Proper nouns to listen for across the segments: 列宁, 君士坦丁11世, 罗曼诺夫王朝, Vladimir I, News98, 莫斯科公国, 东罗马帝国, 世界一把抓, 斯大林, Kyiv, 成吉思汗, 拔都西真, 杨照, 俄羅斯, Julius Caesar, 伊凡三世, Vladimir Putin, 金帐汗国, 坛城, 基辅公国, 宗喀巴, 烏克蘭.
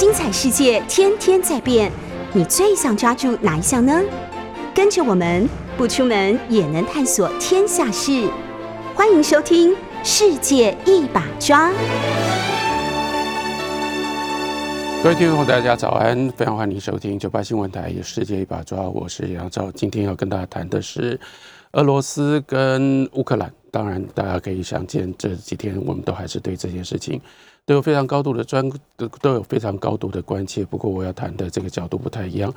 精彩世界天天在变，你最想抓住哪一项呢？跟着我们不出门也能探索天下事，欢迎收听《世界一把抓》。各位听众大家早安，非常欢迎收听98新闻台《世界一把抓》，我是杨照。今天要跟大家谈的是俄罗斯跟乌克兰，当然大家可以想见，这几天我们都还是对这件事情都有非常高度的关切。不过我要谈的这个角度不太一样，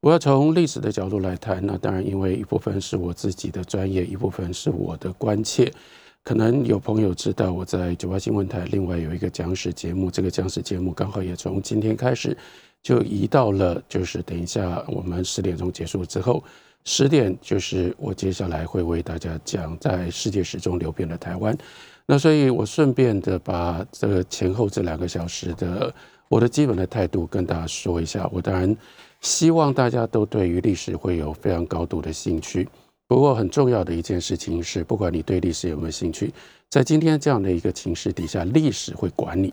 我要从历史的角度来谈。那当然因为一部分是我自己的专业，一部分是我的关切。可能有朋友知道，我在98新闻台另外有一个讲史节目，这个讲史节目刚好也从今天开始就移到了，就是等一下我们10点钟结束之后，10点就是我接下来会为大家讲在世界史中流变的台湾。那所以我顺便的把这个前后这2个小时的我的基本的态度跟大家说一下。我当然希望大家都对于历史会有非常高度的兴趣，不过很重要的一件事情是，不管你对历史有没有兴趣，在今天这样的一个情势底下，历史会管你。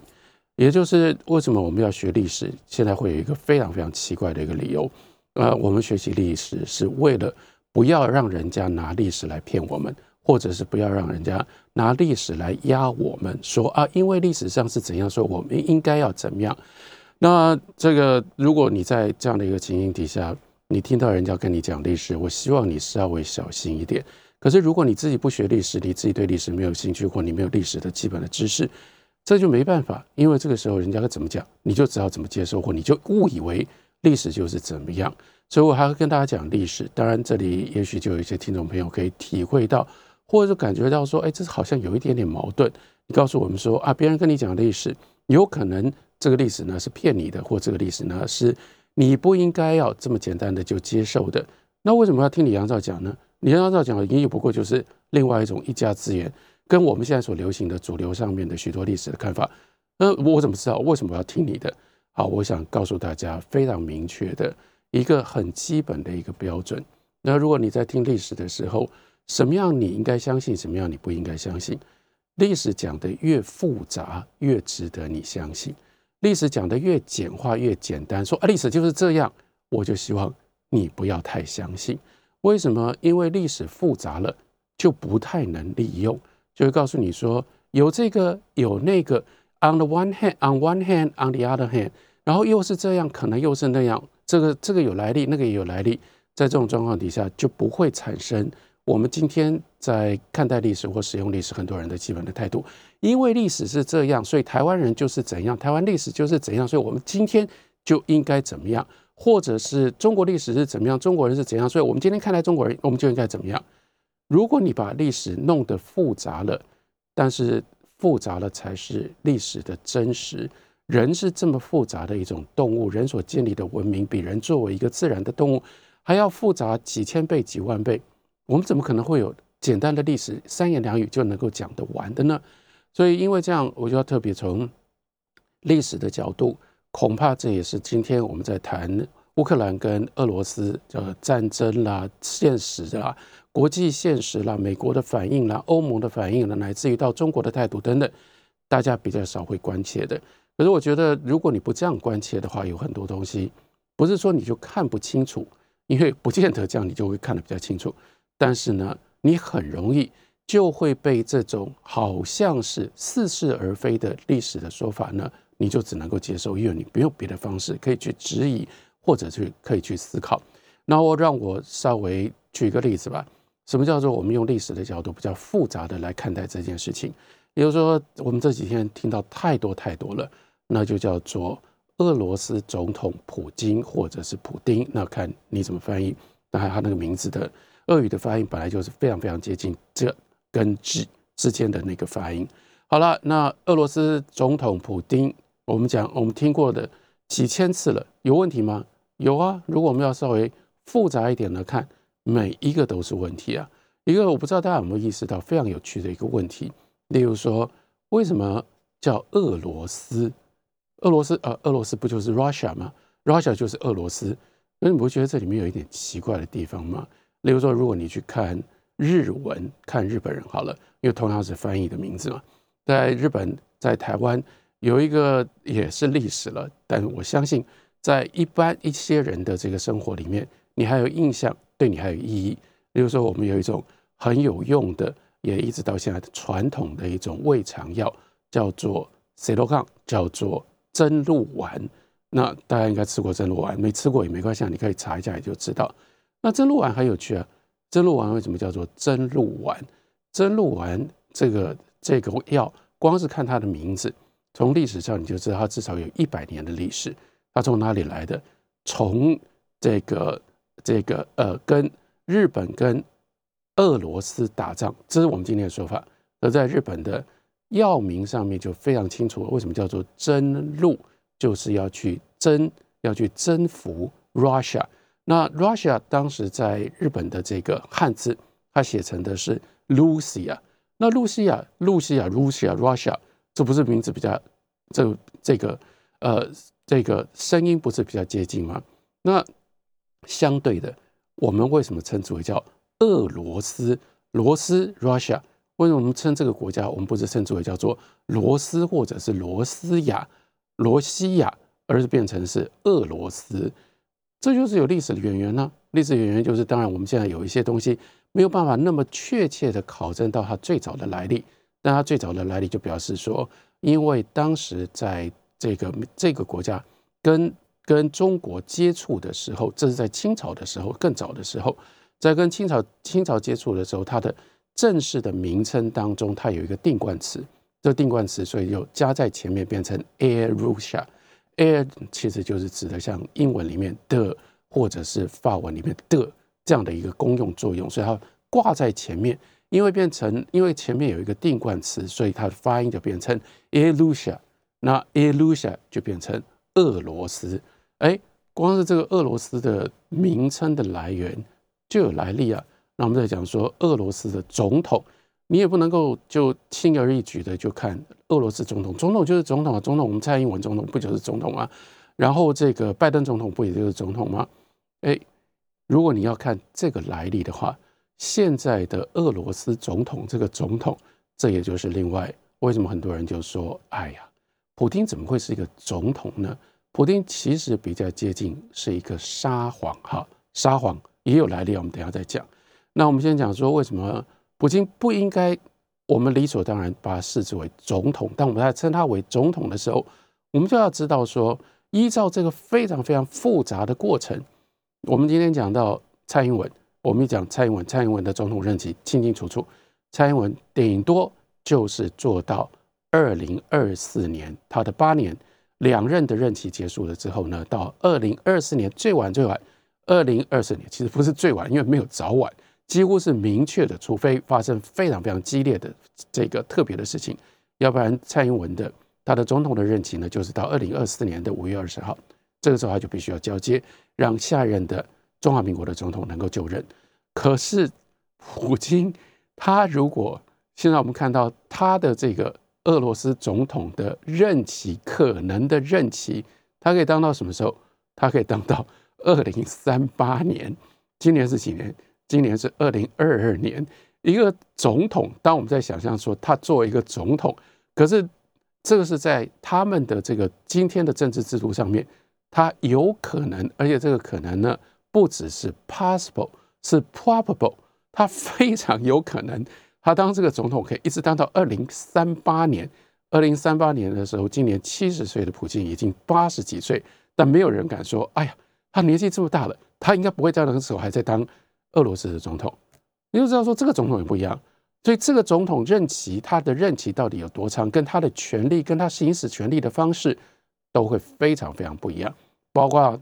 也就是为什么我们要学历史，现在会有一个非常非常奇怪的一个理由。我们学习历史是为了不要让人家拿历史来骗我们，或者是不要让人家拿历史来压我们，说啊，因为历史上是怎样，说我们应该要怎么样。那这个如果你在这样的一个情形底下，你听到人家跟你讲历史，我希望你稍微小心一点。可是如果你自己不学历史，你自己对历史没有兴趣，或你没有历史的基本的知识，这就没办法。因为这个时候人家怎么讲，你就只好怎么接受，或你就误以为历史就是怎么样。所以我还要跟大家讲历史。当然这里也许就有一些听众朋友可以体会到，或者感觉到说，哎，这好像有一点点矛盾。你告诉我们说啊，别人跟你讲历史，有可能这个历史呢是骗你的，或这个历史呢是你不应该要这么简单的就接受的。那为什么要听李阳照讲呢？李阳照讲的也不过就是另外一种一家之言，跟我们现在所流行的主流上面的许多历史的看法。我怎么知道为什么要听你的？好，我想告诉大家非常明确的一个很基本的一个标准。那如果你在听历史的时候，什么样你应该相信，什么样你不应该相信。历史讲的越复杂，越值得你相信。历史讲的越简化越简单，说啊，历史就是这样，我就希望你不要太相信。为什么？因为历史复杂了就不太能利用，就会告诉你说有这个有那个 on one hand on the other hand， 然后又是这样可能又是那样，这个有来历，那个也有来历。在这种状况底下，就不会产生我们今天在看待历史或使用历史很多人的基本的态度。因为历史是这样，所以台湾人就是怎样，台湾历史就是怎样，所以我们今天就应该怎么样。或者是中国历史是怎么样，中国人是怎样，所以我们今天看待中国人，我们就应该怎么样。如果你把历史弄得复杂了，但是复杂了才是历史的真实。人是这么复杂的一种动物，人所建立的文明比人作为一个自然的动物还要复杂几千倍几万倍，我们怎么可能会有简单的历史3言2语就能够讲得完的呢？所以因为这样，我就要特别从历史的角度，恐怕这也是今天我们在谈乌克兰跟俄罗斯战争啦、现实啦、国际现实啦、美国的反应啦、欧盟的反应啦，乃至于到中国的态度等等，大家比较少会关切的。可是我觉得如果你不这样关切的话，有很多东西不是说你就看不清楚，因为不见得这样你就会看得比较清楚，但是呢，你很容易就会被这种好像是似是而非的历史的说法呢，你就只能够接受，因为你没有别的方式可以去质疑，或者去可以去思考。那让我稍微举一个例子吧。什么叫做我们用历史的角度比较复杂的来看待这件事情？也就是说，我们这几天听到太多了，那就叫做俄罗斯总统普京或者是普丁，那看你怎么翻译。那他那个名字的俄语的发音本来就是非常非常接近这跟之间的那个发音。好了，那俄罗斯总统普丁，我们听过的几千次了，有问题吗？有啊。如果我们要稍微复杂一点的看，每一个都是问题啊。一个我不知道大家有没有意识到非常有趣的一个问题，例如说为什么叫俄罗斯？俄罗斯不就是 Russia 吗？ Russia 就是俄罗斯。那你不觉得这里面有一点奇怪的地方吗？例如说，如果你去看日文，看日本人好了，因为同样是翻译的名字嘛，在日本、在台湾，有一个也是历史了，但我相信在一些人的这个生活里面，你还有印象，对你还有意义。例如说我们有一种很有用的，也一直到现在的传统的一种胃肠药，叫做 Celocan， 叫做真鹿丸。那大家应该吃过真鹿丸，没吃过也没关系，你可以查一下也就知道。那真鹿丸很有趣啊，真鹿丸为什么叫做真鹿丸？真鹿丸这个药，光是看它的名字，从历史上你就知道它至少有100年的历史。它从哪里来的？从跟日本跟俄罗斯打仗，这是我们今天的说法。而在日本的药名上面就非常清楚，为什么叫做真鹿，就是要去征服 Russia。那 Russia 当时在日本的这个汉字，它写成的是 Lucia。那 Lucia，Russia， 这不是名字比较这个声音不是比较接近吗？那相对的，我们为什么称之为叫俄罗斯？罗斯 Russia， 为什么我们称这个国家，我们不是称之为叫做罗斯或者是罗斯亚、罗西亚，而是变成是俄罗斯？这就是有历史的渊源呢。历史渊源就是，当然我们现在有一些东西没有办法那么确切的考证到它最早的来历，但它最早的来历就表示说，因为当时在这个国家跟中国接触的时候，这是在清朝的时候，更早的时候，在跟清朝接触的时候，它的正式的名称当中，它有一个定冠词，这定冠词所以就加在前面变成 Air Russia。 Air 其实就是指的像英文里面的或者是法文里面的这样的一个功用作用，所以它挂在前面，因为前面有一个定冠词，所以它的发音就变成 Air Russia。那 Elusia 就变成俄罗斯。光是这个俄罗斯的名称的来源就有来历啊。那我们在讲说俄罗斯的总统，你也不能够就轻而易举的就看俄罗斯总统，总统就是总统啊，总统我们蔡英文总统不就是总统啊？然后这个拜登总统不也就是总统吗？如果你要看这个来历的话，现在的俄罗斯总统这个总统，这也就是另外为什么很多人就说，普丁怎么会是一个总统呢？普丁其实比较接近是一个沙皇哈，沙皇也有来历，我们等一下再讲。那我们先讲说为什么普丁不应该，我们理所当然把他视之为总统，但我们在称他为总统的时候，我们就要知道说，依照这个非常非常复杂的过程，我们今天讲到蔡英文，我们一讲蔡英文，蔡英文的总统任期清清楚楚，蔡英文顶多就是做到2024年，他的8年两任的任期结束了之后呢，到2024年最晚2024年，其实不是最晚，因为没有早晚，几乎是明确的，除非发生非常非常激烈的这个特别的事情，要不然蔡英文的他的总统的任期呢，就是到2024年的5月20号，这个时候他就必须要交接，让下任的中华民国的总统能够就任。可是普京他如果现在我们看到他的这个俄罗斯总统的任期，可能的任期，他可以当到什么时候？他可以当到2038年。今年是几年？今年是2022年。一个总统，当我们在想象说他作为一个总统，可是这个是在他们的这个今天的政治制度上面，他有可能，而且这个可能呢，不只是 possible， 是 probable， 他非常有可能。他当这个总统可以一直当到2038年。2038年的时候，今年70岁的普京已经80几岁，但没有人敢说，他年纪这么大了，他应该不会在那个时候还在当俄罗斯的总统。你就知道说这个总统也不一样，所以这个总统任期，他的任期到底有多长，跟他的权力，跟他行使权力的方式都会非常非常不一样。包括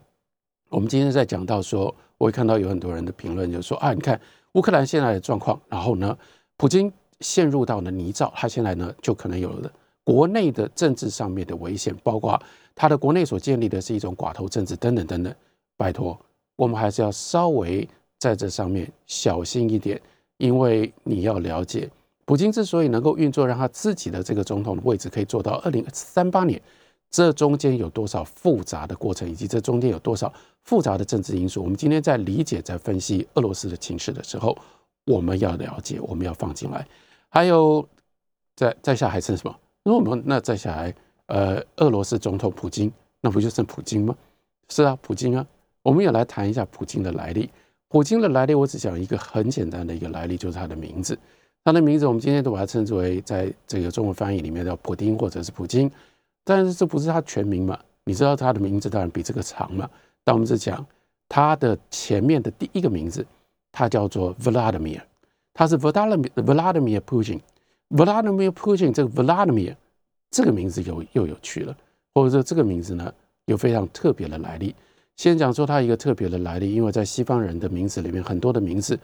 我们今天在讲到说，我会看到有很多人的评论就说，你看乌克兰现在的状况，然后呢普京陷入到了泥沼，他现在呢就可能有了国内的政治上面的危险，包括他的国内所建立的是一种寡头政治等等等等。拜托，我们还是要稍微在这上面小心一点，因为你要了解，普京之所以能够运作，让他自己的这个总统的位置可以做到2038年，这中间有多少复杂的过程，以及这中间有多少复杂的政治因素。我们今天在理解在分析俄罗斯的情势的时候，我们要了解，我们要放进来。还有再下来是什么？那再下来俄罗斯总统普京，那不就是普京吗？是啊，普京啊。我们也来谈一下普京的来历。普京的来历，我只讲一个很简单的一个来历，就是他的名字。他的名字我们今天都把它称之为，在这个中文翻译里面叫普丁或者是普京，但是这不是他全名嘛？你知道他的名字当然比这个长嘛。但我们只讲他的前面的第一个名字，他叫做 Vladimir， 他是 Vladimir Putin。Vladimir Putin 这个 Vladimir 这个名字又有趣了，或者说这个名字呢有非常特别的来历。先讲说他一个特别的来历，因为在西方人的名字里面，很多的名字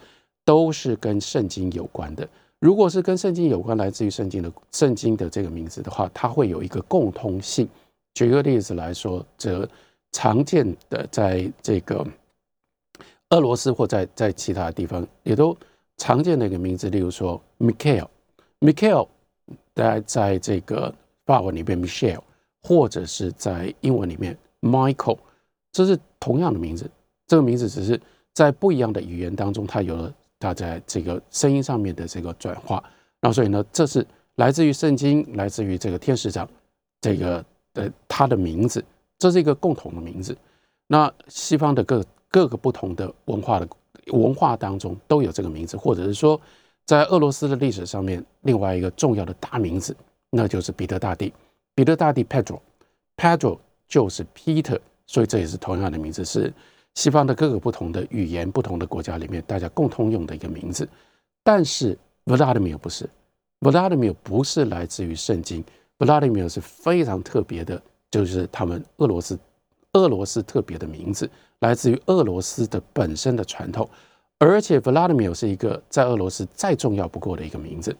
都是跟圣经有关的。如果是跟圣经有关，来自于圣经的这个名字的话，它会有一个共通性。举个例子来说，这常见的在这个俄罗斯或 在其他地方也都常见的一个名字，例如说 Mikhail 在这个法文里面 Michel， 或者是在英文里面 Michael，这是同样的名字，这个名字只是在不一样的语言当中，它有了它在这个声音上面的这个转化。那所以呢，这是来自于圣经，来自于这个天使长，这个他的名字，这是一个共同的名字。那西方的各个不同的文化当中都有这个名字，或者是说，在俄罗斯的历史上面，另外一个重要的大名字，那就是彼得大帝。彼得大帝 Pedro 就是 Peter。所以这也是同样的名字，是西方的各个不同的语言、不同的国家里面大家共通用的一个名字。但是 Vladimir 不是来自于圣经， Vladimir 是非常特别的，就是他们俄罗斯特别的名字，来自于俄罗斯的本身的传统。而且 Vladimir 是一个在俄罗斯再重要不过的一个名字。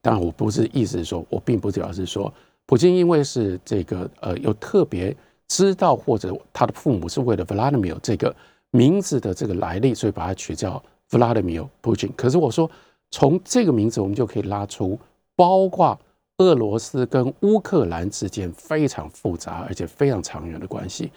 当然我不是意思说，我并不主要是说普京因为是这个有特别知道，或者他的父母是为了 Vladimir 这个名字的这个来历，所以把它取叫 Vladimir Putin。 可是我说，从这个名字我们就可以拉出包括俄罗斯跟乌克兰之间非常复杂而且非常长远的关系。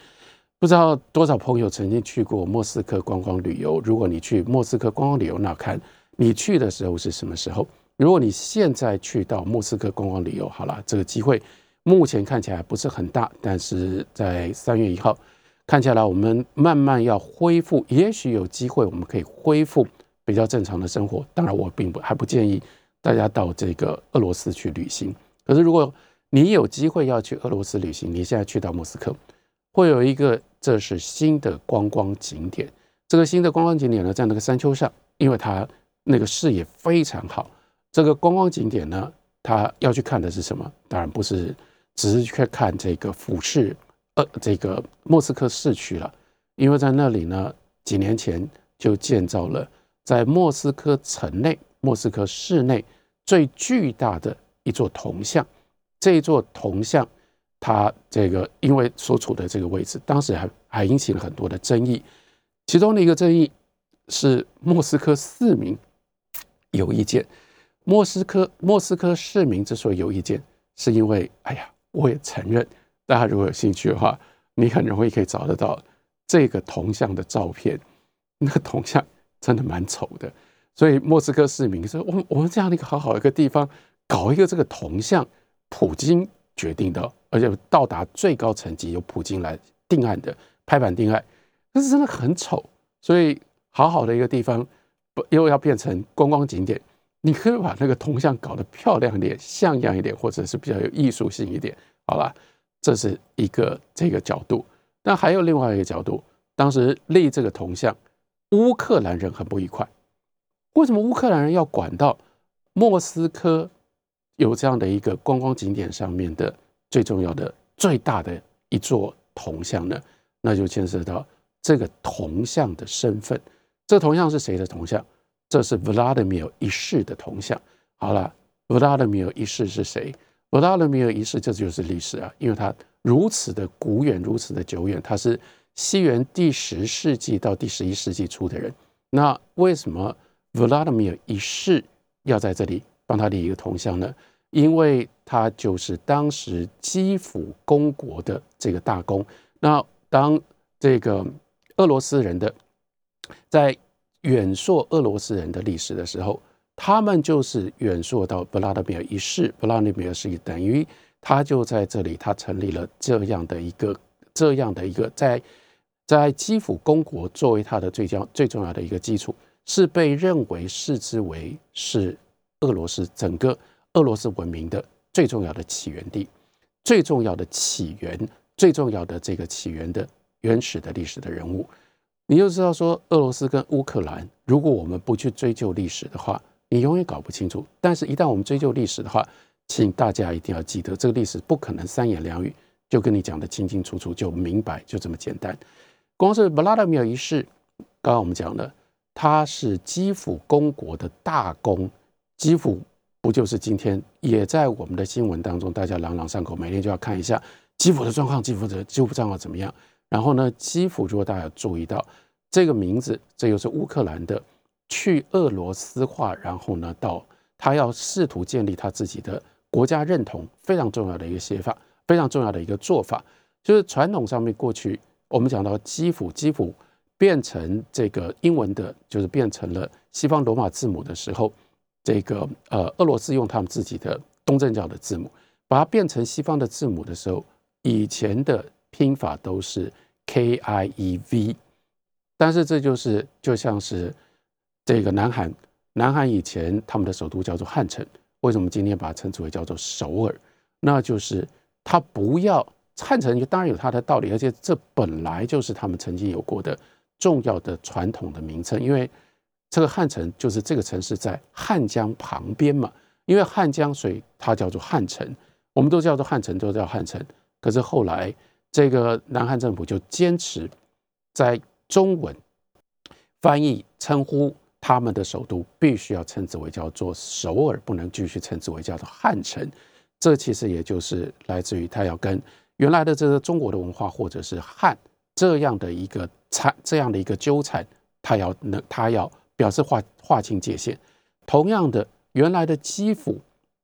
不知道多少朋友曾经去过莫斯科观光旅游，如果你去莫斯科观光旅游，那看你去的时候是什么时候。如果你现在去到莫斯科观光旅游，好了，这个机会目前看起来不是很大，但是在3月1号看起来我们慢慢要恢复，也许有机会我们可以恢复比较正常的生活。当然我还不建议大家到这个俄罗斯去旅行，可是如果你有机会要去俄罗斯旅行，你现在去到莫斯科，会有一个这是新的观光景点。这个新的观光景点呢，在那个山丘上，因为它那个视野非常好。这个观光景点呢，它要去看的是什么？当然不是只是去看这个俯视这个莫斯科市区了，因为在那里呢，几年前就建造了在莫斯科城内、莫斯科市内最巨大的一座铜像。这一座铜像，它这个因为所处的这个位置，当时还引起了很多的争议。其中的一个争议是莫斯科市民有意见。莫斯科市民之所以有意见，是因为我也承认，大家如果有兴趣的话，你很容易可以找得到这个铜像的照片。那个铜像真的蛮丑的，所以莫斯科市民说，我们这样的一个好一个地方搞一个这个铜像，普京决定的，而且到达最高层级由普京来定案的，拍板定案，但是真的很丑。所以好的一个地方又要变成观光景点，你可以把那个铜像搞得漂亮一点、像样一点，或者是比较有艺术性一点，好吧？这是一个这个角度。那还有另外一个角度，当时立这个铜像，乌克兰人很不愉快。为什么乌克兰人要管到莫斯科有这样的一个观光景点上面的最重要的、最大的一座铜像呢？那就牵涉到这个铜像的身份。这铜像是谁的铜像？这是 Vladimir 一世的铜像。好了， Vladimir 一世是谁？ Vladimir 一世，这就是历史啊，因为它如此的古远，如此的久远，它是西元10世纪到11世纪初的人。那为什么 Vladimir 一世要在这里帮他立一个铜像呢？因为他就是当时基辅公国的这个大公。那当这个俄罗斯人的在远溯俄罗斯人的历史的时候，他们就是远溯到 Vladimir 一世。Vladimir 是等于他就在这里，他成立了这样的一个在基辅公国作为他的最重要的一个基础，是被认为视之为是整个俄罗斯文明的最重要的起源地，最重要的这个起源的原始的历史的人物。你就知道说，俄罗斯跟乌克兰，如果我们不去追究历史的话，你永远搞不清楚。但是一旦我们追究历史的话，请大家一定要记得，这个历史不可能三言两语就跟你讲得清清楚楚就明白，就这么简单。光是Vladimir一世，刚刚我们讲了，他是基辅公国的大公，基辅不就是今天也在我们的新闻当中大家朗朗上口，每天就要看一下基辅的状况怎么样。然后呢，基辅如果大家注意到这个名字，这又是乌克兰的去俄罗斯化，然后呢到他要试图建立他自己的国家认同，非常重要的一个写法，非常重要的一个做法。就是传统上面过去我们讲到基辅变成这个英文的，就是变成了西方罗马字母的时候，这个俄罗斯用他们自己的东正教的字母把它变成西方的字母的时候，以前的拼法都是 KIEV。 但是这就像是这个南韩以前他们的首都叫做汉城，为什么今天把它称之为叫做首尔？那就是它不要汉城当然有它的道理，而且这本来就是他们曾经有过的重要的传统的名称，因为这个汉城就是这个城市在汉江旁边嘛，因为汉江水它叫做汉城，我们都叫做汉城，都叫汉城。可是后来这个南汉政府就坚持在中文翻译称呼他们的首都必须要称之为叫做首尔，不能继续称之为叫做汉城。这其实也就是来自于他要跟原来的这个中国的文化或者是汉这样的一个纠缠，他要表示划清界限。同样的，原来的基辅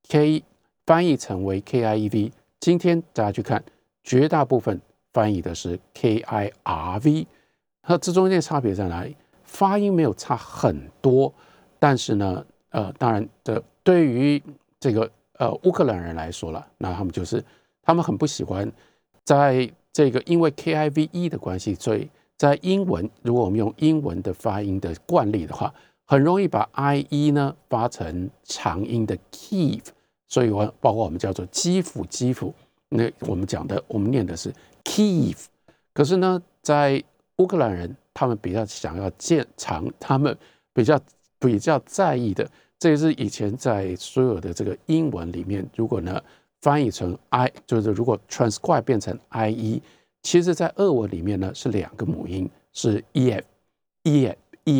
K 翻译成为 KIEV， 今天大家去看绝大部分翻译的是 KIRV， 和这中间差别在哪里？发音没有差很多，但是呢当然的，对于这个乌克兰人来说了，那他们很不喜欢在这个因为 KIVE 的关系，所以在英文如果我们用英文的发音的惯例的话，很容易把 IE 呢发成长音的 Kyiv， 所以包括我们叫做基辅，那我们念的是 Kyiv。 可是呢，在乌克兰人他们比较想要他们比较在意的，这也是以前在所有的这个英文里面，如果呢翻译成 I， 就是如果 transcribe 变成 IE， 其实在俄文里面呢是两个母音，是 EF。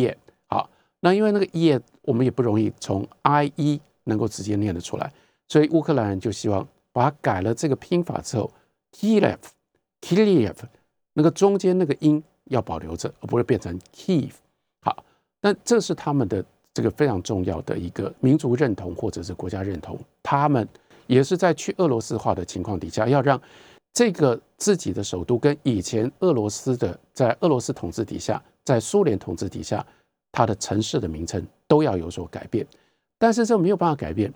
好，那因为那个 EF 我们也不容易从 IE 能够直接念得出来，所以乌克兰人就希望把它改了这个拼法之后 Kyiv 那个中间那个音要保留着，而不会变成 Kyiv。 好，那这是他们的这个非常重要的一个民族认同或者是国家认同，他们也是在去俄罗斯化的情况底下，要让这个自己的首都跟以前俄罗斯的在俄罗斯统治底下，在苏联统治底下，它的城市的名称都要有所改变。但是这没有办法改变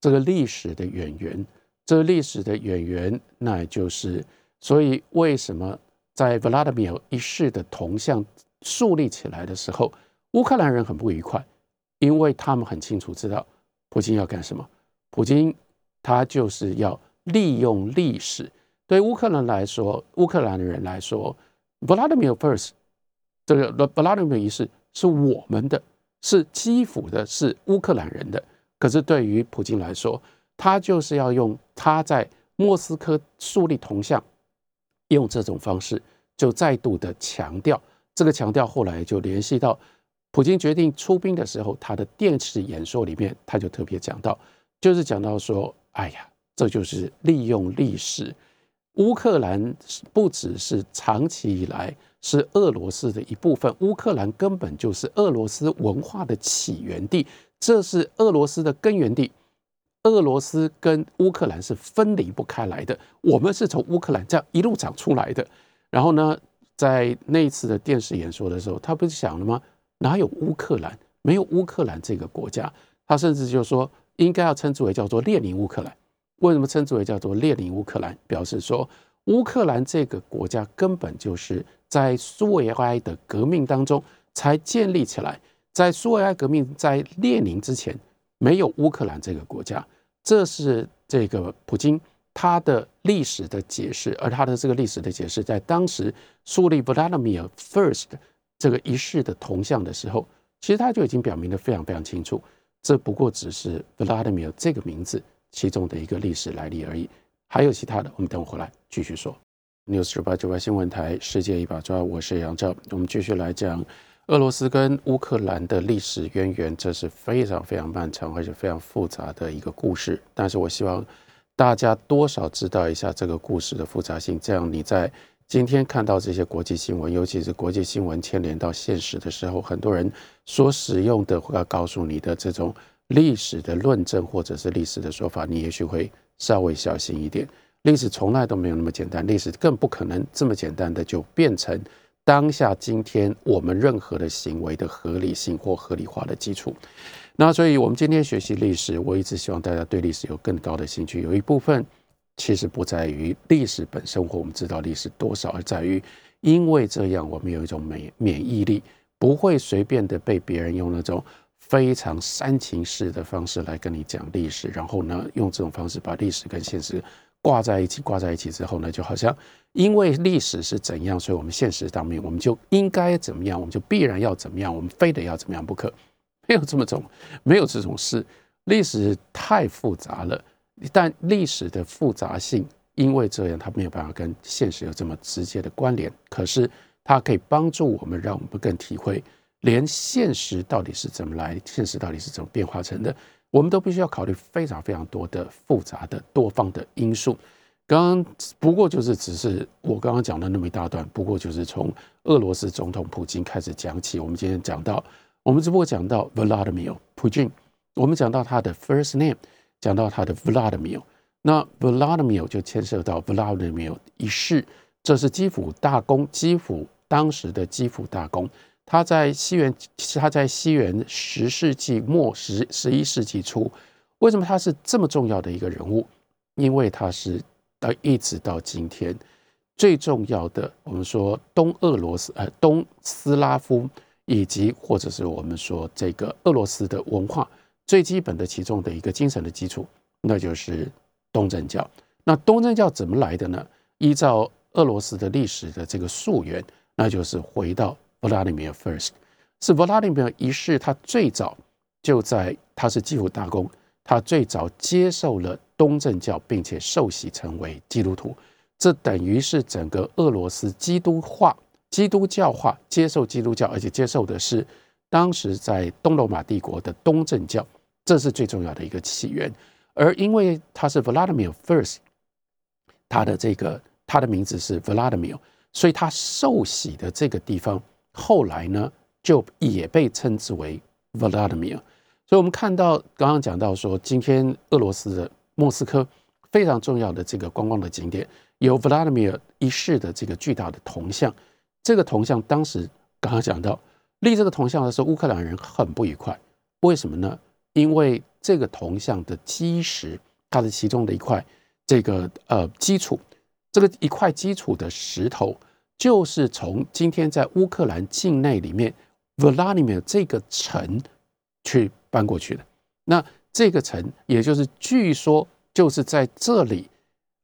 这个历史的渊源，那就是所以为什么在 Vladimir 一世的铜像树立起来的时候，乌克兰人很不愉快，因为他们很清楚知道普京要干什么。普京他就是要利用历史，对乌克兰人来说 Vladimir First， 这个 Vladimir 一世是我们的，是基辅的，是乌克兰人的。可是对于普京来说，他就是要用他在莫斯科树立铜像，用这种方式就再度的强调，这个强调后来就联系到普京决定出兵的时候，他的电视演说里面他就特别讲到说，哎呀，这就是利用历史。乌克兰不只是长期以来是俄罗斯的一部分，乌克兰根本就是俄罗斯文化的起源地，这是俄罗斯的根源地。俄罗斯跟乌克兰是分离不开来的，我们是从乌克兰这样一路长出来的。然后呢，在那一次的电视演说的时候，他不是想了吗？哪有乌克兰？没有乌克兰这个国家。他甚至就说应该要称之为叫做列宁乌克兰，为什么称之为叫做列宁乌克兰？表示说，乌克兰这个国家根本就是在苏维埃的革命当中才建立起来，在苏维埃革命在列宁之前没有乌克兰这个国家，这是这个普京他的历史的解释，而他的这个历史的解释在当时树立 Vladimir First 这个一世的铜像的时候，其实他就已经表明得非常非常清楚，这不过只是 Vladimir 这个名字其中的一个历史来历而已，还有其他的我们等会回来继续说。 News 989新闻台，世界一把抓，我是杨照。我们继续来讲俄罗斯跟乌克兰的历史渊源，这是非常非常漫长而且非常复杂的一个故事，但是我希望大家多少知道一下这个故事的复杂性，这样你在今天看到这些国际新闻，尤其是国际新闻牵连到现实的时候，很多人所使用的会告诉你的这种历史的论证或者是历史的说法，你也许会稍微小心一点。历史从来都没有那么简单，历史更不可能这么简单的就变成当下今天我们任何的行为的合理性或合理化的基础。那所以我们今天学习历史，我一直希望大家对历史有更高的兴趣，有一部分其实不在于历史本身或我们知道历史多少，而在于因为这样我们有一种免疫力，不会随便的被别人用那种非常煽情式的方式来跟你讲历史，然后呢用这种方式把历史跟现实挂在一起，挂在一起之后呢，就好像因为历史是怎样，所以我们现实当面我们就应该怎么样，我们就必然要怎么样，我们非得要怎么样不可，没有这种事。历史太复杂了，但历史的复杂性因为这样它没有办法跟现实有这么直接的关联，可是它可以帮助我们，让我们更体会连现实到底是怎么来，现实到底是怎么变化成的，我们都必须要考虑非常非常多的复杂的多方的因素。刚刚不过就是只是我刚刚讲的那么一大段，不过就是从俄罗斯总统普京开始讲起。我们今天讲到，我们只不过讲到 Vladimir Putin， 我们讲到他的 first name， 讲到他的 Vladimir， 那 Vladimir 就牵涉到 Vladimir 一世，这是基辅大公，基辅当时的基辅大公，他在西元10世纪末11世纪初。为什么他是这么重要的一个人物？因为他是一直到今天最重要的，我们说东斯拉夫以及或者是我们说这个俄罗斯的文化最基本的其中的一个精神的基础，那就是东正教。那东正教怎么来的呢？依照俄罗斯的历史的这个溯源，那就是回到Vladimir First， 是 Vladimir 一世，他最早就在，他是基辅大公，他最早接受了东正教并且受洗成为基督徒，这等于是整个俄罗斯基督教化，接受基督教，而且接受的是当时在东罗马帝国的东正教，这是最重要的一个起源。而因为他是 Vladimir First， 他的名字是 Vladimir， 所以他受洗的这个地方后来呢就也被称之为 Vladimir。 所以我们看到刚刚讲到说，今天俄罗斯的莫斯科非常重要的这个观光的景点有 Vladimir 一世的这个巨大的铜像，这个铜像当时刚刚讲到立这个铜像的时候，乌克兰人很不愉快，为什么呢？因为这个铜像的基石，它的其中的一块这个基础，这个一块基础的石头就是从今天在乌克兰境内里面 Vladimir 这个城去搬过去的。那这个城也就是据说就是在这里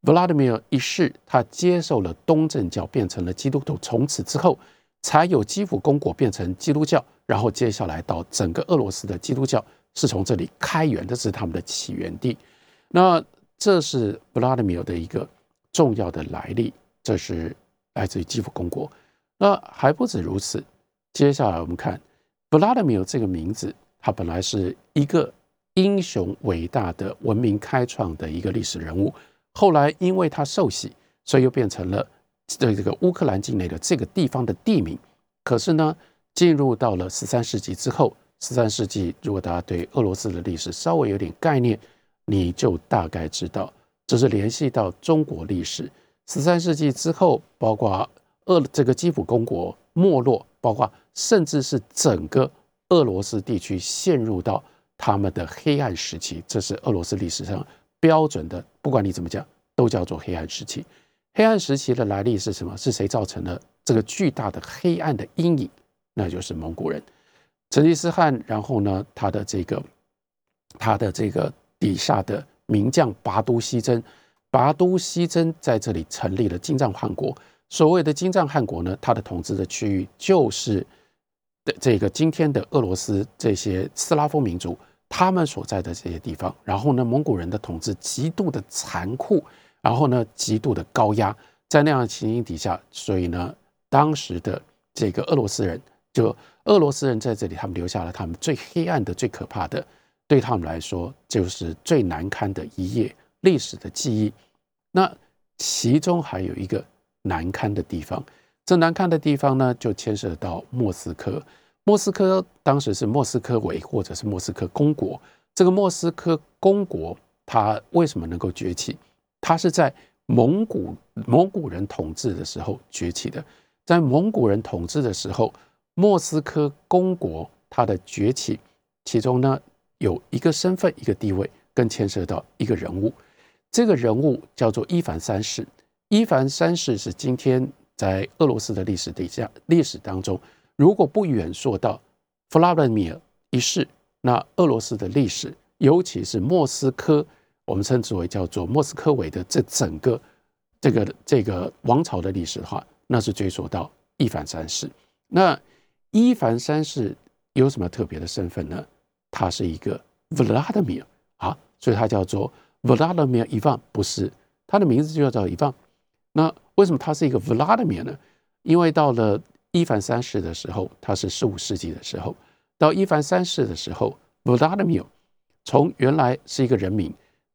Vladimir 一世他接受了东正教变成了基督徒，从此之后才有基辅公国变成基督教，然后接下来到整个俄罗斯的基督教是从这里开源，这是他们的起源地。那这是 Vladimir 的一个重要的来历，这是来自于基辅公国。那还不止如此，接下来我们看 Vladimir 这个名字，他本来是一个英雄伟大的文明开创的一个历史人物，后来因为他受洗，所以又变成了这个乌克兰境内的这个地方的地名。可是呢，进入到了13世纪之后，13世纪如果大家对俄罗斯的历史稍微有点概念，你就大概知道这是联系到中国历史。13世纪之后，包括这个基辅公国没落，包括甚至是整个俄罗斯地区陷入到他们的黑暗时期，这是俄罗斯历史上标准的，不管你怎么讲，都叫做黑暗时期。黑暗时期的来历是什么？是谁造成了这个巨大的黑暗的阴影？那就是蒙古人，成吉思汗。然后呢，他的这个底下的名将拔都西真在这里成立了金帐汗国。所谓的金帐汗国呢，他的统治的区域就是这个今天的俄罗斯这些斯拉夫民族他们所在的这些地方。然后呢，蒙古人的统治极度的残酷，然后呢，极度的高压，在那样的情形底下，所以呢，当时的这个俄罗斯人在这里，他们留下了他们最黑暗的、最可怕的，对他们来说就是最难堪的一页历史的记忆。那其中还有一个难堪的地方，这难堪的地方呢，就牵涉到莫斯科。莫斯科当时是莫斯科委或者是莫斯科公国。这个莫斯科公国它为什么能够崛起？它是在蒙古人统治的时候崛起的。在蒙古人统治的时候，莫斯科公国它的崛起，其中呢有一个身份、一个地位，更牵涉到一个人物。这个人物叫做伊凡三世。伊凡三世是今天在俄罗斯的历史底下，历史当中，如果不远溯到弗拉基米尔一世，那俄罗斯的历史，尤其是莫斯科，我们称之为叫做莫斯科韦的这整个这个王朝的历史的话，那是追溯到伊凡三世。那伊凡三世有什么特别的身份呢？他是一个 Vladimir 啊，所以他叫做 Vladimir Ivan， 不是，他的名字就叫 Ivan。 那为什么他是一个 Vladimir 呢？因为到了伊凡三世的时候，他是15世纪的时候，到伊凡三世的时候， Vladimir 从原来是一个人名，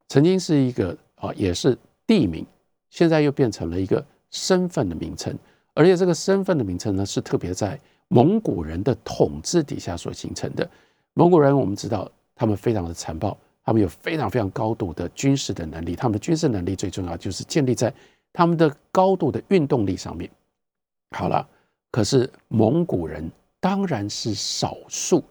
曾经是一个也是地名，现在又变成了一个身份的名称，而且这个身份的名称呢，是特别在蒙古人的统治底下所形成的。蒙古人我们知道他们非常的残暴，他们有非常非常高度的军事的能力，他们的军事能力最重要就是建立在他们的高度的运动力上面。好了，可是蒙古人当然是少数，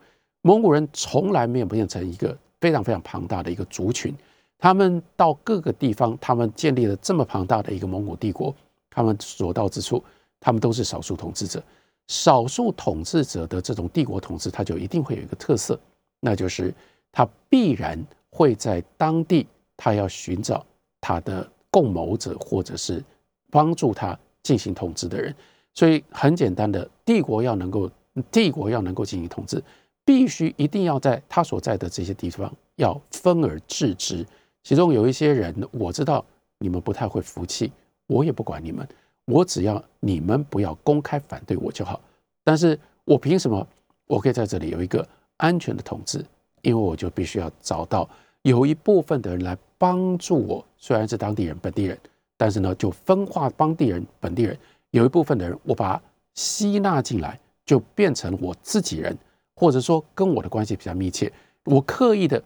蒙古人从来没有变成一个非常非常庞大的一个族群。他们到各个地方，他们建立了这么庞大的一个蒙古帝国，他们所到之处，他们都是少数统治者。少数统治者的这种帝国统治，它就一定会有一个特色，那就是它必然会在当地，它要寻找它的共谋者，或者是帮助它进行统治的人。所以很简单的，帝国要能够进行统治，必须一定要在它所在的这些地方要分而治之。其中有一些人，我知道你们不太会服气，我也不管你们，我只要你们不要公开反对我就好。但是我凭什么我可以在这里有一个安全的统治？因为我就必须要找到有一部分的人来帮助我，虽然是当地人本地人，但是呢就分化当地人本地人，有一部分的人我把他吸纳进来，就变成我自己人，或者说跟我的关系比较密切，我刻意的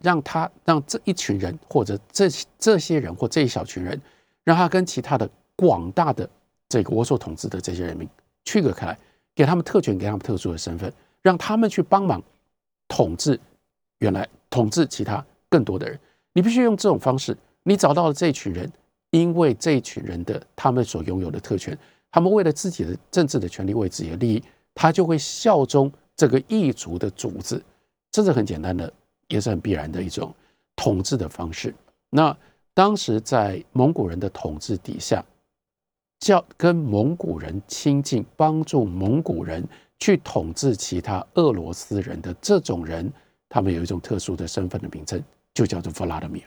让这一群人，或者这些人或这一小群人，让他跟其他的广大的这个我所统治的这些人民区隔开来，给他们特权，给他们特殊的身份，让他们去帮忙统治其他更多的人。你必须用这种方式，你找到了这一群人，因为这一群人的他们所拥有的特权，他们为了自己的政治的权利，为自己的利益，他就会效忠这个异族的组织。这是很简单的，也是很必然的一种统治的方式。那当时在蒙古人的统治底下，跟蒙古人亲近，帮助蒙古人去统治其他俄罗斯人的这种人，他们有一种特殊的身份的名称，就叫做弗拉基米尔。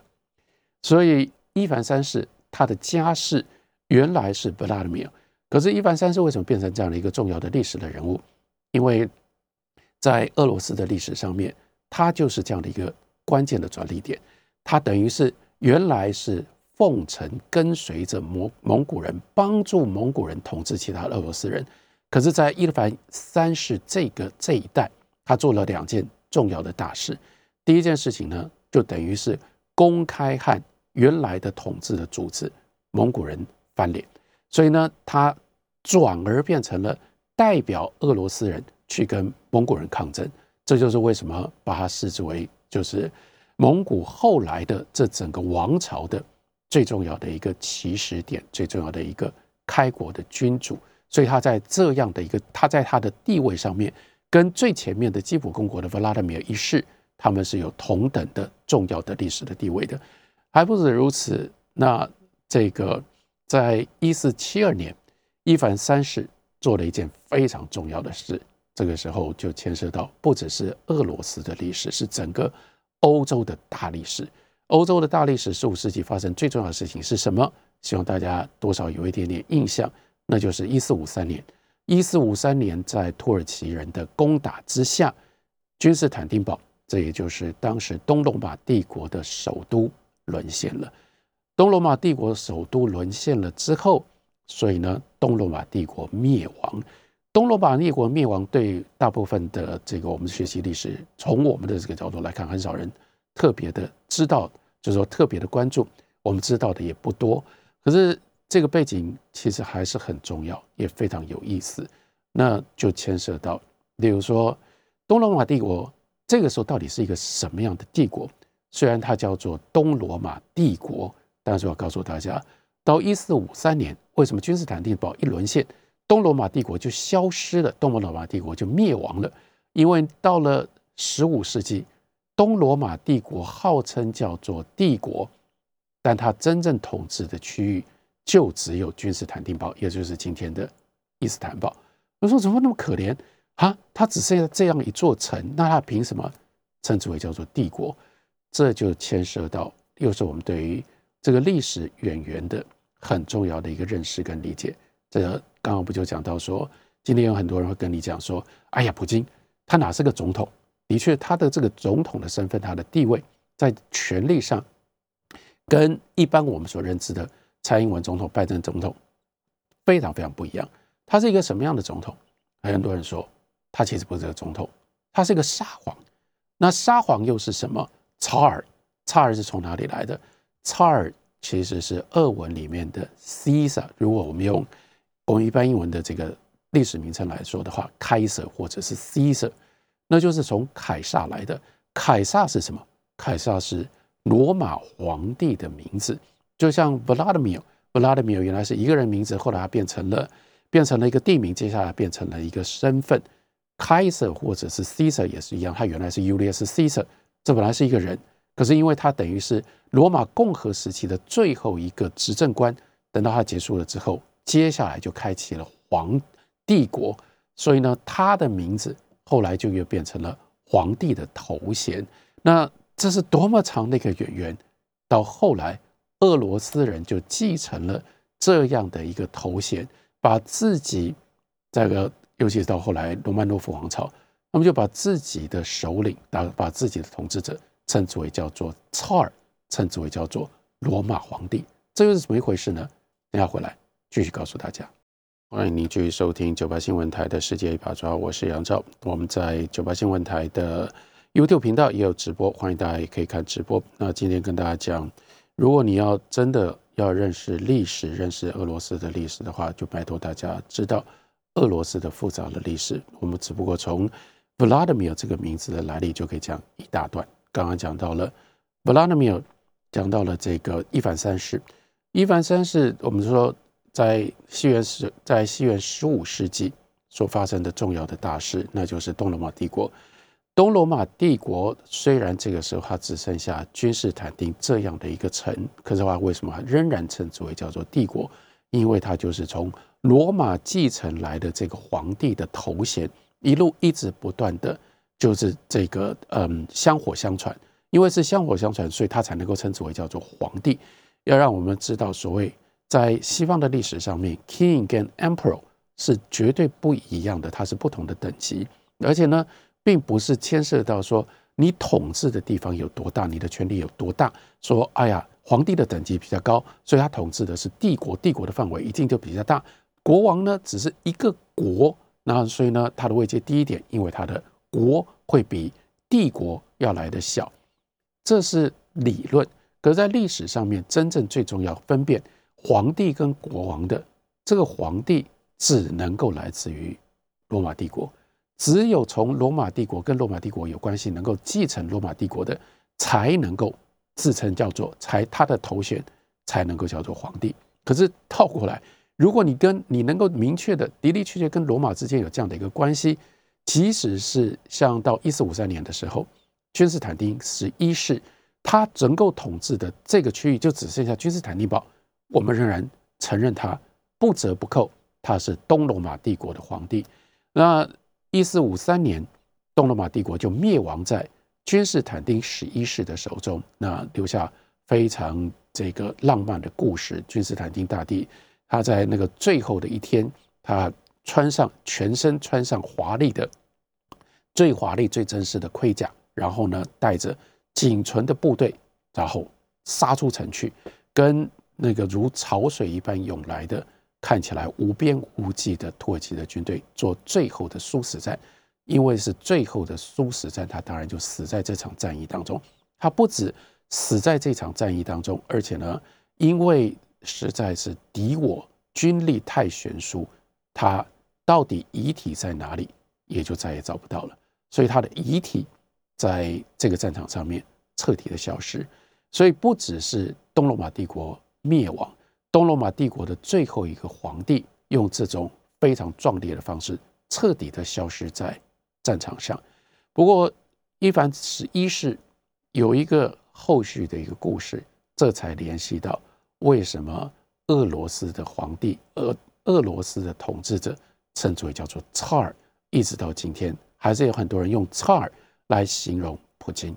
所以伊凡三世他的家世原来是弗拉基米尔，可是伊凡三世为什么变成这样的一个重要的历史的人物？因为在俄罗斯的历史上面，他就是这样的一个关键的转捩点。他等于是原来是奉承跟随着蒙古人，帮助蒙古人统治其他俄罗斯人。可是在伊凡三世这一代，他做了两件重要的大事。第一件事情呢，就等于是公开和原来的统治的组织蒙古人翻脸，所以呢，他转而变成了代表俄罗斯人去跟蒙古人抗争。这就是为什么把他视之为就是蒙古后来的这整个王朝的最重要的一个起始点，最重要的一个开国的君主，所以他在这样的一个，他在他的地位上面跟最前面的基辅公国的 Vladimir 一世，他们是有同等的重要的历史的地位的。还不止如此，那这个在1472年伊凡三世做了一件非常重要的事，这个时候就牵涉到不只是俄罗斯的历史，是整个欧洲的大历史。欧洲的大历史15世纪发生最重要的事情是什么？希望大家多少有一点点印象，那就是1453年。1453年在土耳其人的攻打之下，君士坦丁堡，这也就是当时东罗马帝国的首都沦陷了。东罗马帝国首都沦陷了之后，所以呢，东罗马帝国灭亡。东罗马帝国灭亡对大部分的这个我们学习历史，从我们的这个角度来看，很少人特别的知道，就是说特别的关注，我们知道的也不多。可是这个背景其实还是很重要，也非常有意思。那就牵涉到，例如说东罗马帝国这个时候到底是一个什么样的帝国？虽然它叫做东罗马帝国，但是我要告诉大家，到1453年，为什么君士坦丁堡一沦陷，东罗马帝国就消失了，东罗马帝国就灭亡了？因为到了15世纪，东罗马帝国号称叫做帝国，但它真正统治的区域就只有君士坦丁堡，也就是今天的伊斯坦堡。我说怎么那么可怜啊？它只剩下这样一座城，那它凭什么称之为叫做帝国？这就牵涉到又是我们对于这个历史渊源的很重要的一个认识跟理解。这刚刚不就讲到说，今天有很多人会跟你讲说，哎呀，普京他哪是个总统？的确，他的这个总统的身份，他的地位在权力上跟一般我们所认知的蔡英文总统、拜登总统非常非常不一样。他是一个什么样的总统？很多人说他其实不是个总统，他是个沙皇。那沙皇又是什么？察尔。察尔是从哪里来的？察尔其实是俄文里面的 Caesar， 如果我们用我们一般英文的这个历史名称来说的话，凯撒或者是 Caesar， 那就是从凯撒来的。凯撒是什么？凯撒是罗马皇帝的名字，就像 Vladimir 原来是一个人名字，后来他变成了一个地名，接下来变成了一个身份。凯撒或者是 Caesar 也是一样，他原来是 Julius Caesar， 这本来是一个人，可是因为他等于是罗马共和时期的最后一个执政官，等到他结束了之后，接下来就开启了皇帝国，所以呢，他的名字后来就又变成了皇帝的头衔。那这是多么长的一个渊源！到后来，俄罗斯人就继承了这样的一个头衔，把自己这个，尤其是到后来罗曼诺夫王朝，他们就把自己的首领，把自己的统治者，称之为叫做察尔，称之为叫做罗马皇帝。这又是怎么一回事呢？等一下回来继续告诉大家。欢迎您继续收听九八新闻台的世界一把抓，我是杨照。我们在九八新闻台的 YouTube 频道也有直播，欢迎大家也可以看直播。那今天跟大家讲，如果你要真的要认识历史，认识俄罗斯的历史的话，就拜托大家知道俄罗斯的复杂的历史。我们只不过从 Vladimir 这个名字的来历就可以讲一大段。刚刚讲到了 Vladimir， 讲到了这个伊凡三世。伊凡三世，我们说在西元15世纪所发生的重要的大事，那就是东罗马帝国。东罗马帝国虽然这个时候它只剩下君士坦丁这样的一个城，可是它为什么仍然称之为叫做帝国？因为它就是从罗马继承来的这个皇帝的头衔，一路一直不断的。就是这个香火相传，因为是香火相传，所以他才能够称之为叫做皇帝。要让我们知道，所谓在西方的历史上面 ，king 跟 emperor 是绝对不一样的，它是不同的等级。而且呢，并不是牵涉到说你统治的地方有多大，你的权力有多大。说哎呀，皇帝的等级比较高，所以他统治的是帝国，帝国的范围一定就比较大。国王呢，只是一个国，那所以呢，他的位阶低一点，因为他的国会比帝国要来的小，这是理论。可是在历史上面，真正最重要分辨皇帝跟国王的，这个皇帝只能够来自于罗马帝国，只有从罗马帝国跟罗马帝国有关系，能够继承罗马帝国的，才能够自称叫做他的头衔才能够叫做皇帝。可是倒过来，如果你能够明确的的确确跟罗马之间有这样的一个关系，即使是像到1453年的时候，君士坦丁11世他能够统治的这个区域就只剩下君士坦丁堡，我们仍然承认他不折不扣他是东罗马帝国的皇帝。那1453年东罗马帝国就灭亡在君士坦丁11世的手中，那留下非常这个浪漫的故事。君士坦丁大帝他在那个最后的一天，他全身穿上最华丽最真实的盔甲，然后呢带着仅存的部队，然后杀出城去，跟那个如潮水一般涌来的看起来无边无际的土耳其的军队做最后的殊死战。因为是最后的殊死战，他当然就死在这场战役当中。他不止死在这场战役当中，而且呢因为实在是敌我军力太悬殊，他到底遗体在哪里也就再也找不到了，所以他的遗体在这个战场上面彻底的消失。所以不只是东罗马帝国灭亡，东罗马帝国的最后一个皇帝用这种非常壮烈的方式彻底的消失在战场上。不过伊凡11世有一个后续的一个故事，这才联系到为什么俄罗斯的皇帝俄罗斯的统治者称之为叫做查尔，一直到今天还是有很多人用查尔来形容普京。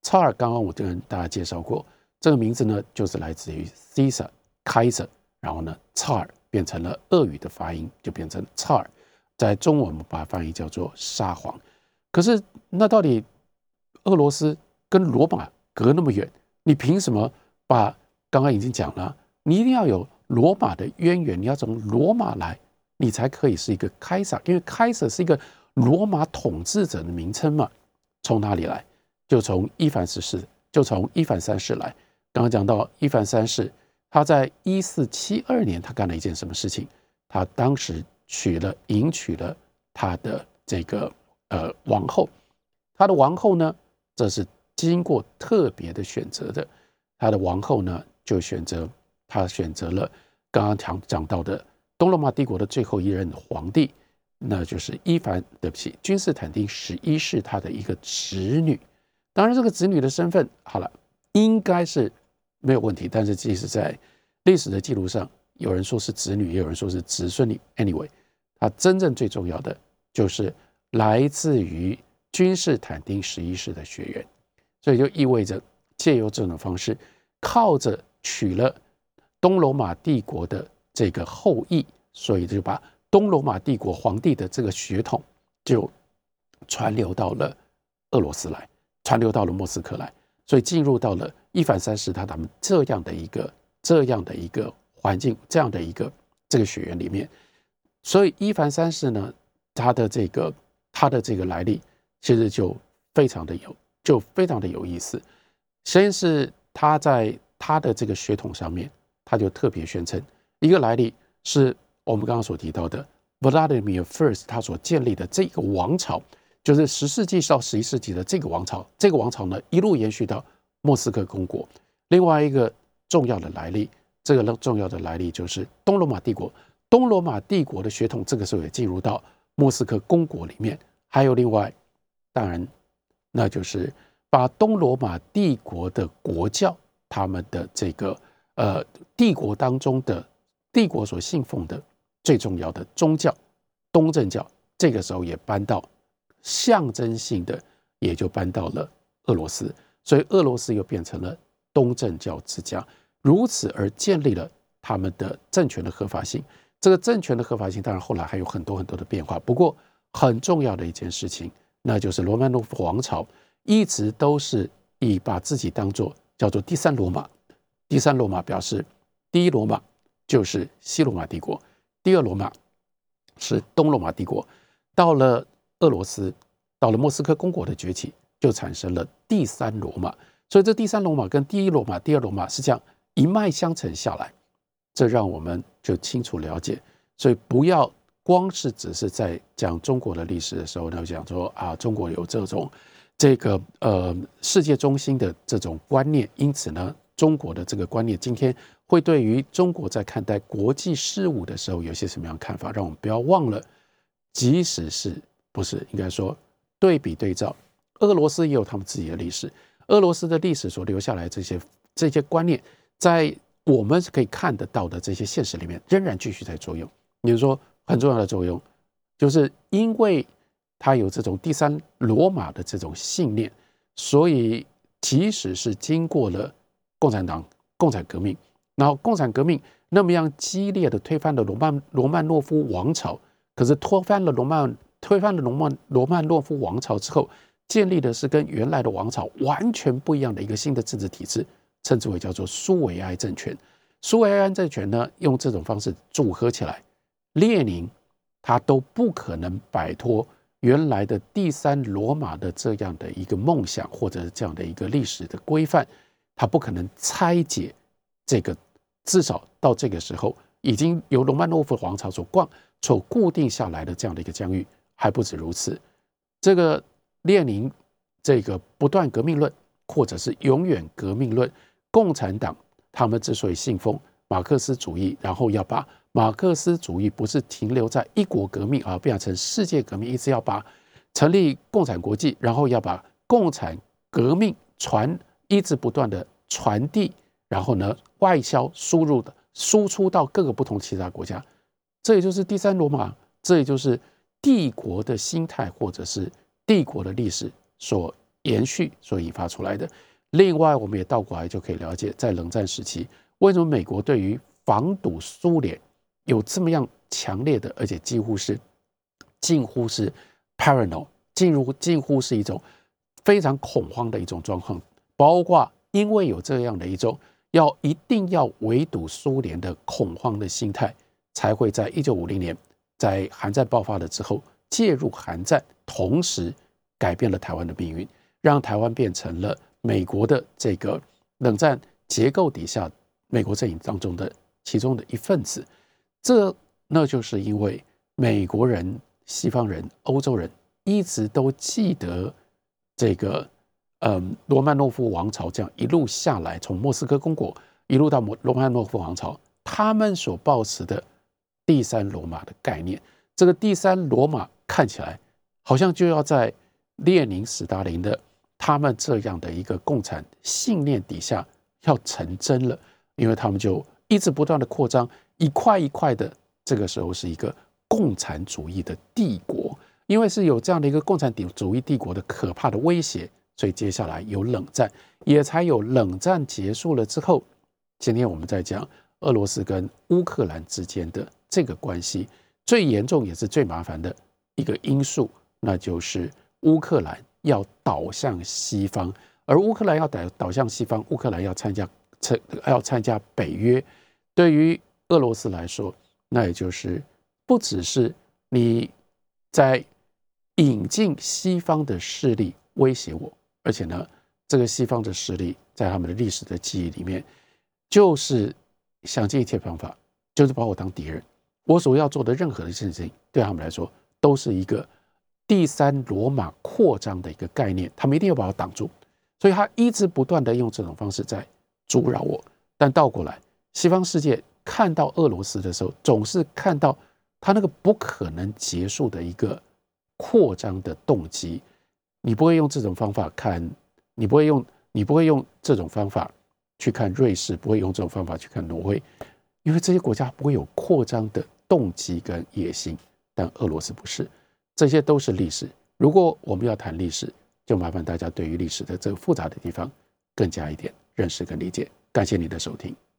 查尔刚刚我跟大家介绍过，这个名字呢就是来自于 Caesar 凯撒，然后呢查尔变成了俄语的发音，就变成查尔，在中文我们把它翻译叫做沙皇。可是那到底俄罗斯跟罗马隔那么远，你凭什么把刚刚已经讲了，你一定要有罗马的渊源，你要从罗马来，你才可以是一个凯撒，因为凯撒是一个罗马统治者的名称嘛。从哪里来？就从伊凡三世来。刚刚讲到伊凡三世，他在1472年他干了一件什么事情？他当时迎娶了他的这个王后，他的王后呢，这是经过特别的选择的。他的王后呢，他选择了刚刚讲到的东罗马帝国的最后一任皇帝，那就是君士坦丁11世他的一个侄女。当然这个侄女的身份好了应该是没有问题，但是即使在历史的记录上，有人说是侄女，也有人说是侄孙女。 anyway， 他真正最重要的就是来自于君士坦丁11世的血缘，所以就意味着借由这种方式，靠着娶了东罗马帝国的这个后裔，所以就把东罗马帝国皇帝的这个血统就传流到了俄罗斯来，传流到了莫斯科来，所以进入到了伊凡三世他们这样的一个环境，这样的一个这个血缘里面。所以伊凡三世呢，他的这个来历其实就非常的有意思。先是他在他的这个血统上面，他就特别宣称一个来历是我们刚刚所提到的 Vladimir I 他所建立的这个王朝，就是10世纪到11世纪的这个王朝，呢一路延续到莫斯科公国。另外一个重要的来历，就是东罗马帝国，的血统这个时候也进入到莫斯科公国里面。还有另外当然那就是把东罗马帝国的国教，他们的这个帝国所信奉的最重要的宗教东正教，这个时候也搬到象征性的也就搬到了俄罗斯，所以俄罗斯又变成了东正教之家，如此而建立了他们的政权的合法性。这个政权的合法性当然后来还有很多很多的变化，不过很重要的一件事情，那就是罗曼诺夫王朝一直都是把自己当作叫做第三罗马，第三罗马表示第一罗马就是西罗马帝国，第二罗马是东罗马帝国。到了俄罗斯，到了莫斯科公国的崛起，就产生了第三罗马。所以这第三罗马跟第一罗马、第二罗马是这样一脉相承下来，这让我们就清楚了解。所以不要光是只是在讲中国的历史的时候呢，讲说啊，中国有这种这个世界中心的这种观念，因此呢，中国的这个观念今天会对于中国在看待国际事务的时候有些什么样的看法？让我们不要忘了，即使是不是应该说对比对照，俄罗斯也有他们自己的历史，俄罗斯的历史所留下来这些观念，在我们可以看得到的这些现实里面，仍然继续在作用。比如说很重要的作用，就是因为他有这种第三罗马的这种信念，所以即使是经过了共产党、共产革命，然后共产革命那么样激烈的推翻了罗曼诺夫王朝，可是推翻了罗曼诺夫王朝之后，建立的是跟原来的王朝完全不一样的一个新的政治体制，称之为叫做苏维埃政权。苏维埃政权呢，用这种方式组合起来，列宁他都不可能摆脱原来的第三罗马的这样的一个梦想，或者这样的一个历史的规范，他不可能拆解这个，至少到这个时候已经由罗曼诺夫王朝所固定下来的这样的一个疆域。还不止如此，这个列宁这个不断革命论，或者是永远革命论，共产党他们之所以信奉马克思主义，然后要把马克思主义不是停留在一国革命而变成世界革命，一直要把成立共产国际，然后要把共产革命一直不断的传递，然后呢外销输出到各个不同其他国家。这也就是第三罗马，这也就是帝国的心态，或者是帝国的历史所延续所引发出来的。另外我们也倒过来就可以了解，在冷战时期为什么美国对于防堵苏联有这么样强烈的，而且近乎是 paranoid， 近乎是一种非常恐慌的一种状况，包括因为有这样的一种一定要围堵苏联的恐慌的心态，才会在1950年在韩战爆发了之后介入韩战，同时改变了台湾的命运，让台湾变成了美国的这个冷战结构底下美国阵营当中的其中的一份子。那就是因为美国人、西方人、欧洲人一直都记得这个罗曼诺夫王朝这样一路下来，从莫斯科公国一路到罗曼诺夫王朝，他们所抱持的第三罗马的概念。这个第三罗马看起来好像就要在列宁、斯大林的他们这样的一个共产信念底下要成真了，因为他们就一直不断的扩张，一块一块的，这个时候是一个共产主义的帝国。因为是有这样的一个共产主义帝国的可怕的威胁，所以接下来有冷战，也才有冷战结束了之后，今天我们在讲俄罗斯跟乌克兰之间的这个关系，最严重也是最麻烦的一个因素，那就是乌克兰要倒向西方，而乌克兰要倒向西方，乌克兰要参加北约。对于俄罗斯来说，那也就是不只是你在引进西方的势力威胁我，而且呢，这个西方的势力在他们的历史的记忆里面，就是想尽一切方法，就是把我当敌人。我所要做的任何的事情，对他们来说都是一个第三罗马扩张的一个概念，他们一定要把我挡住，所以他一直不断的用这种方式在阻扰我。但倒过来，西方世界看到俄罗斯的时候，总是看到他那个不可能结束的一个扩张的动机。你不会用这种方法看，你不会用这种方法去看瑞士，不会用这种方法去看挪威，因为这些国家不会有扩张的动机跟野心。但俄罗斯不是，这些都是历史。如果我们要谈历史，就麻烦大家对于历史的这个复杂的地方更加一点认识跟理解。感谢您的收听。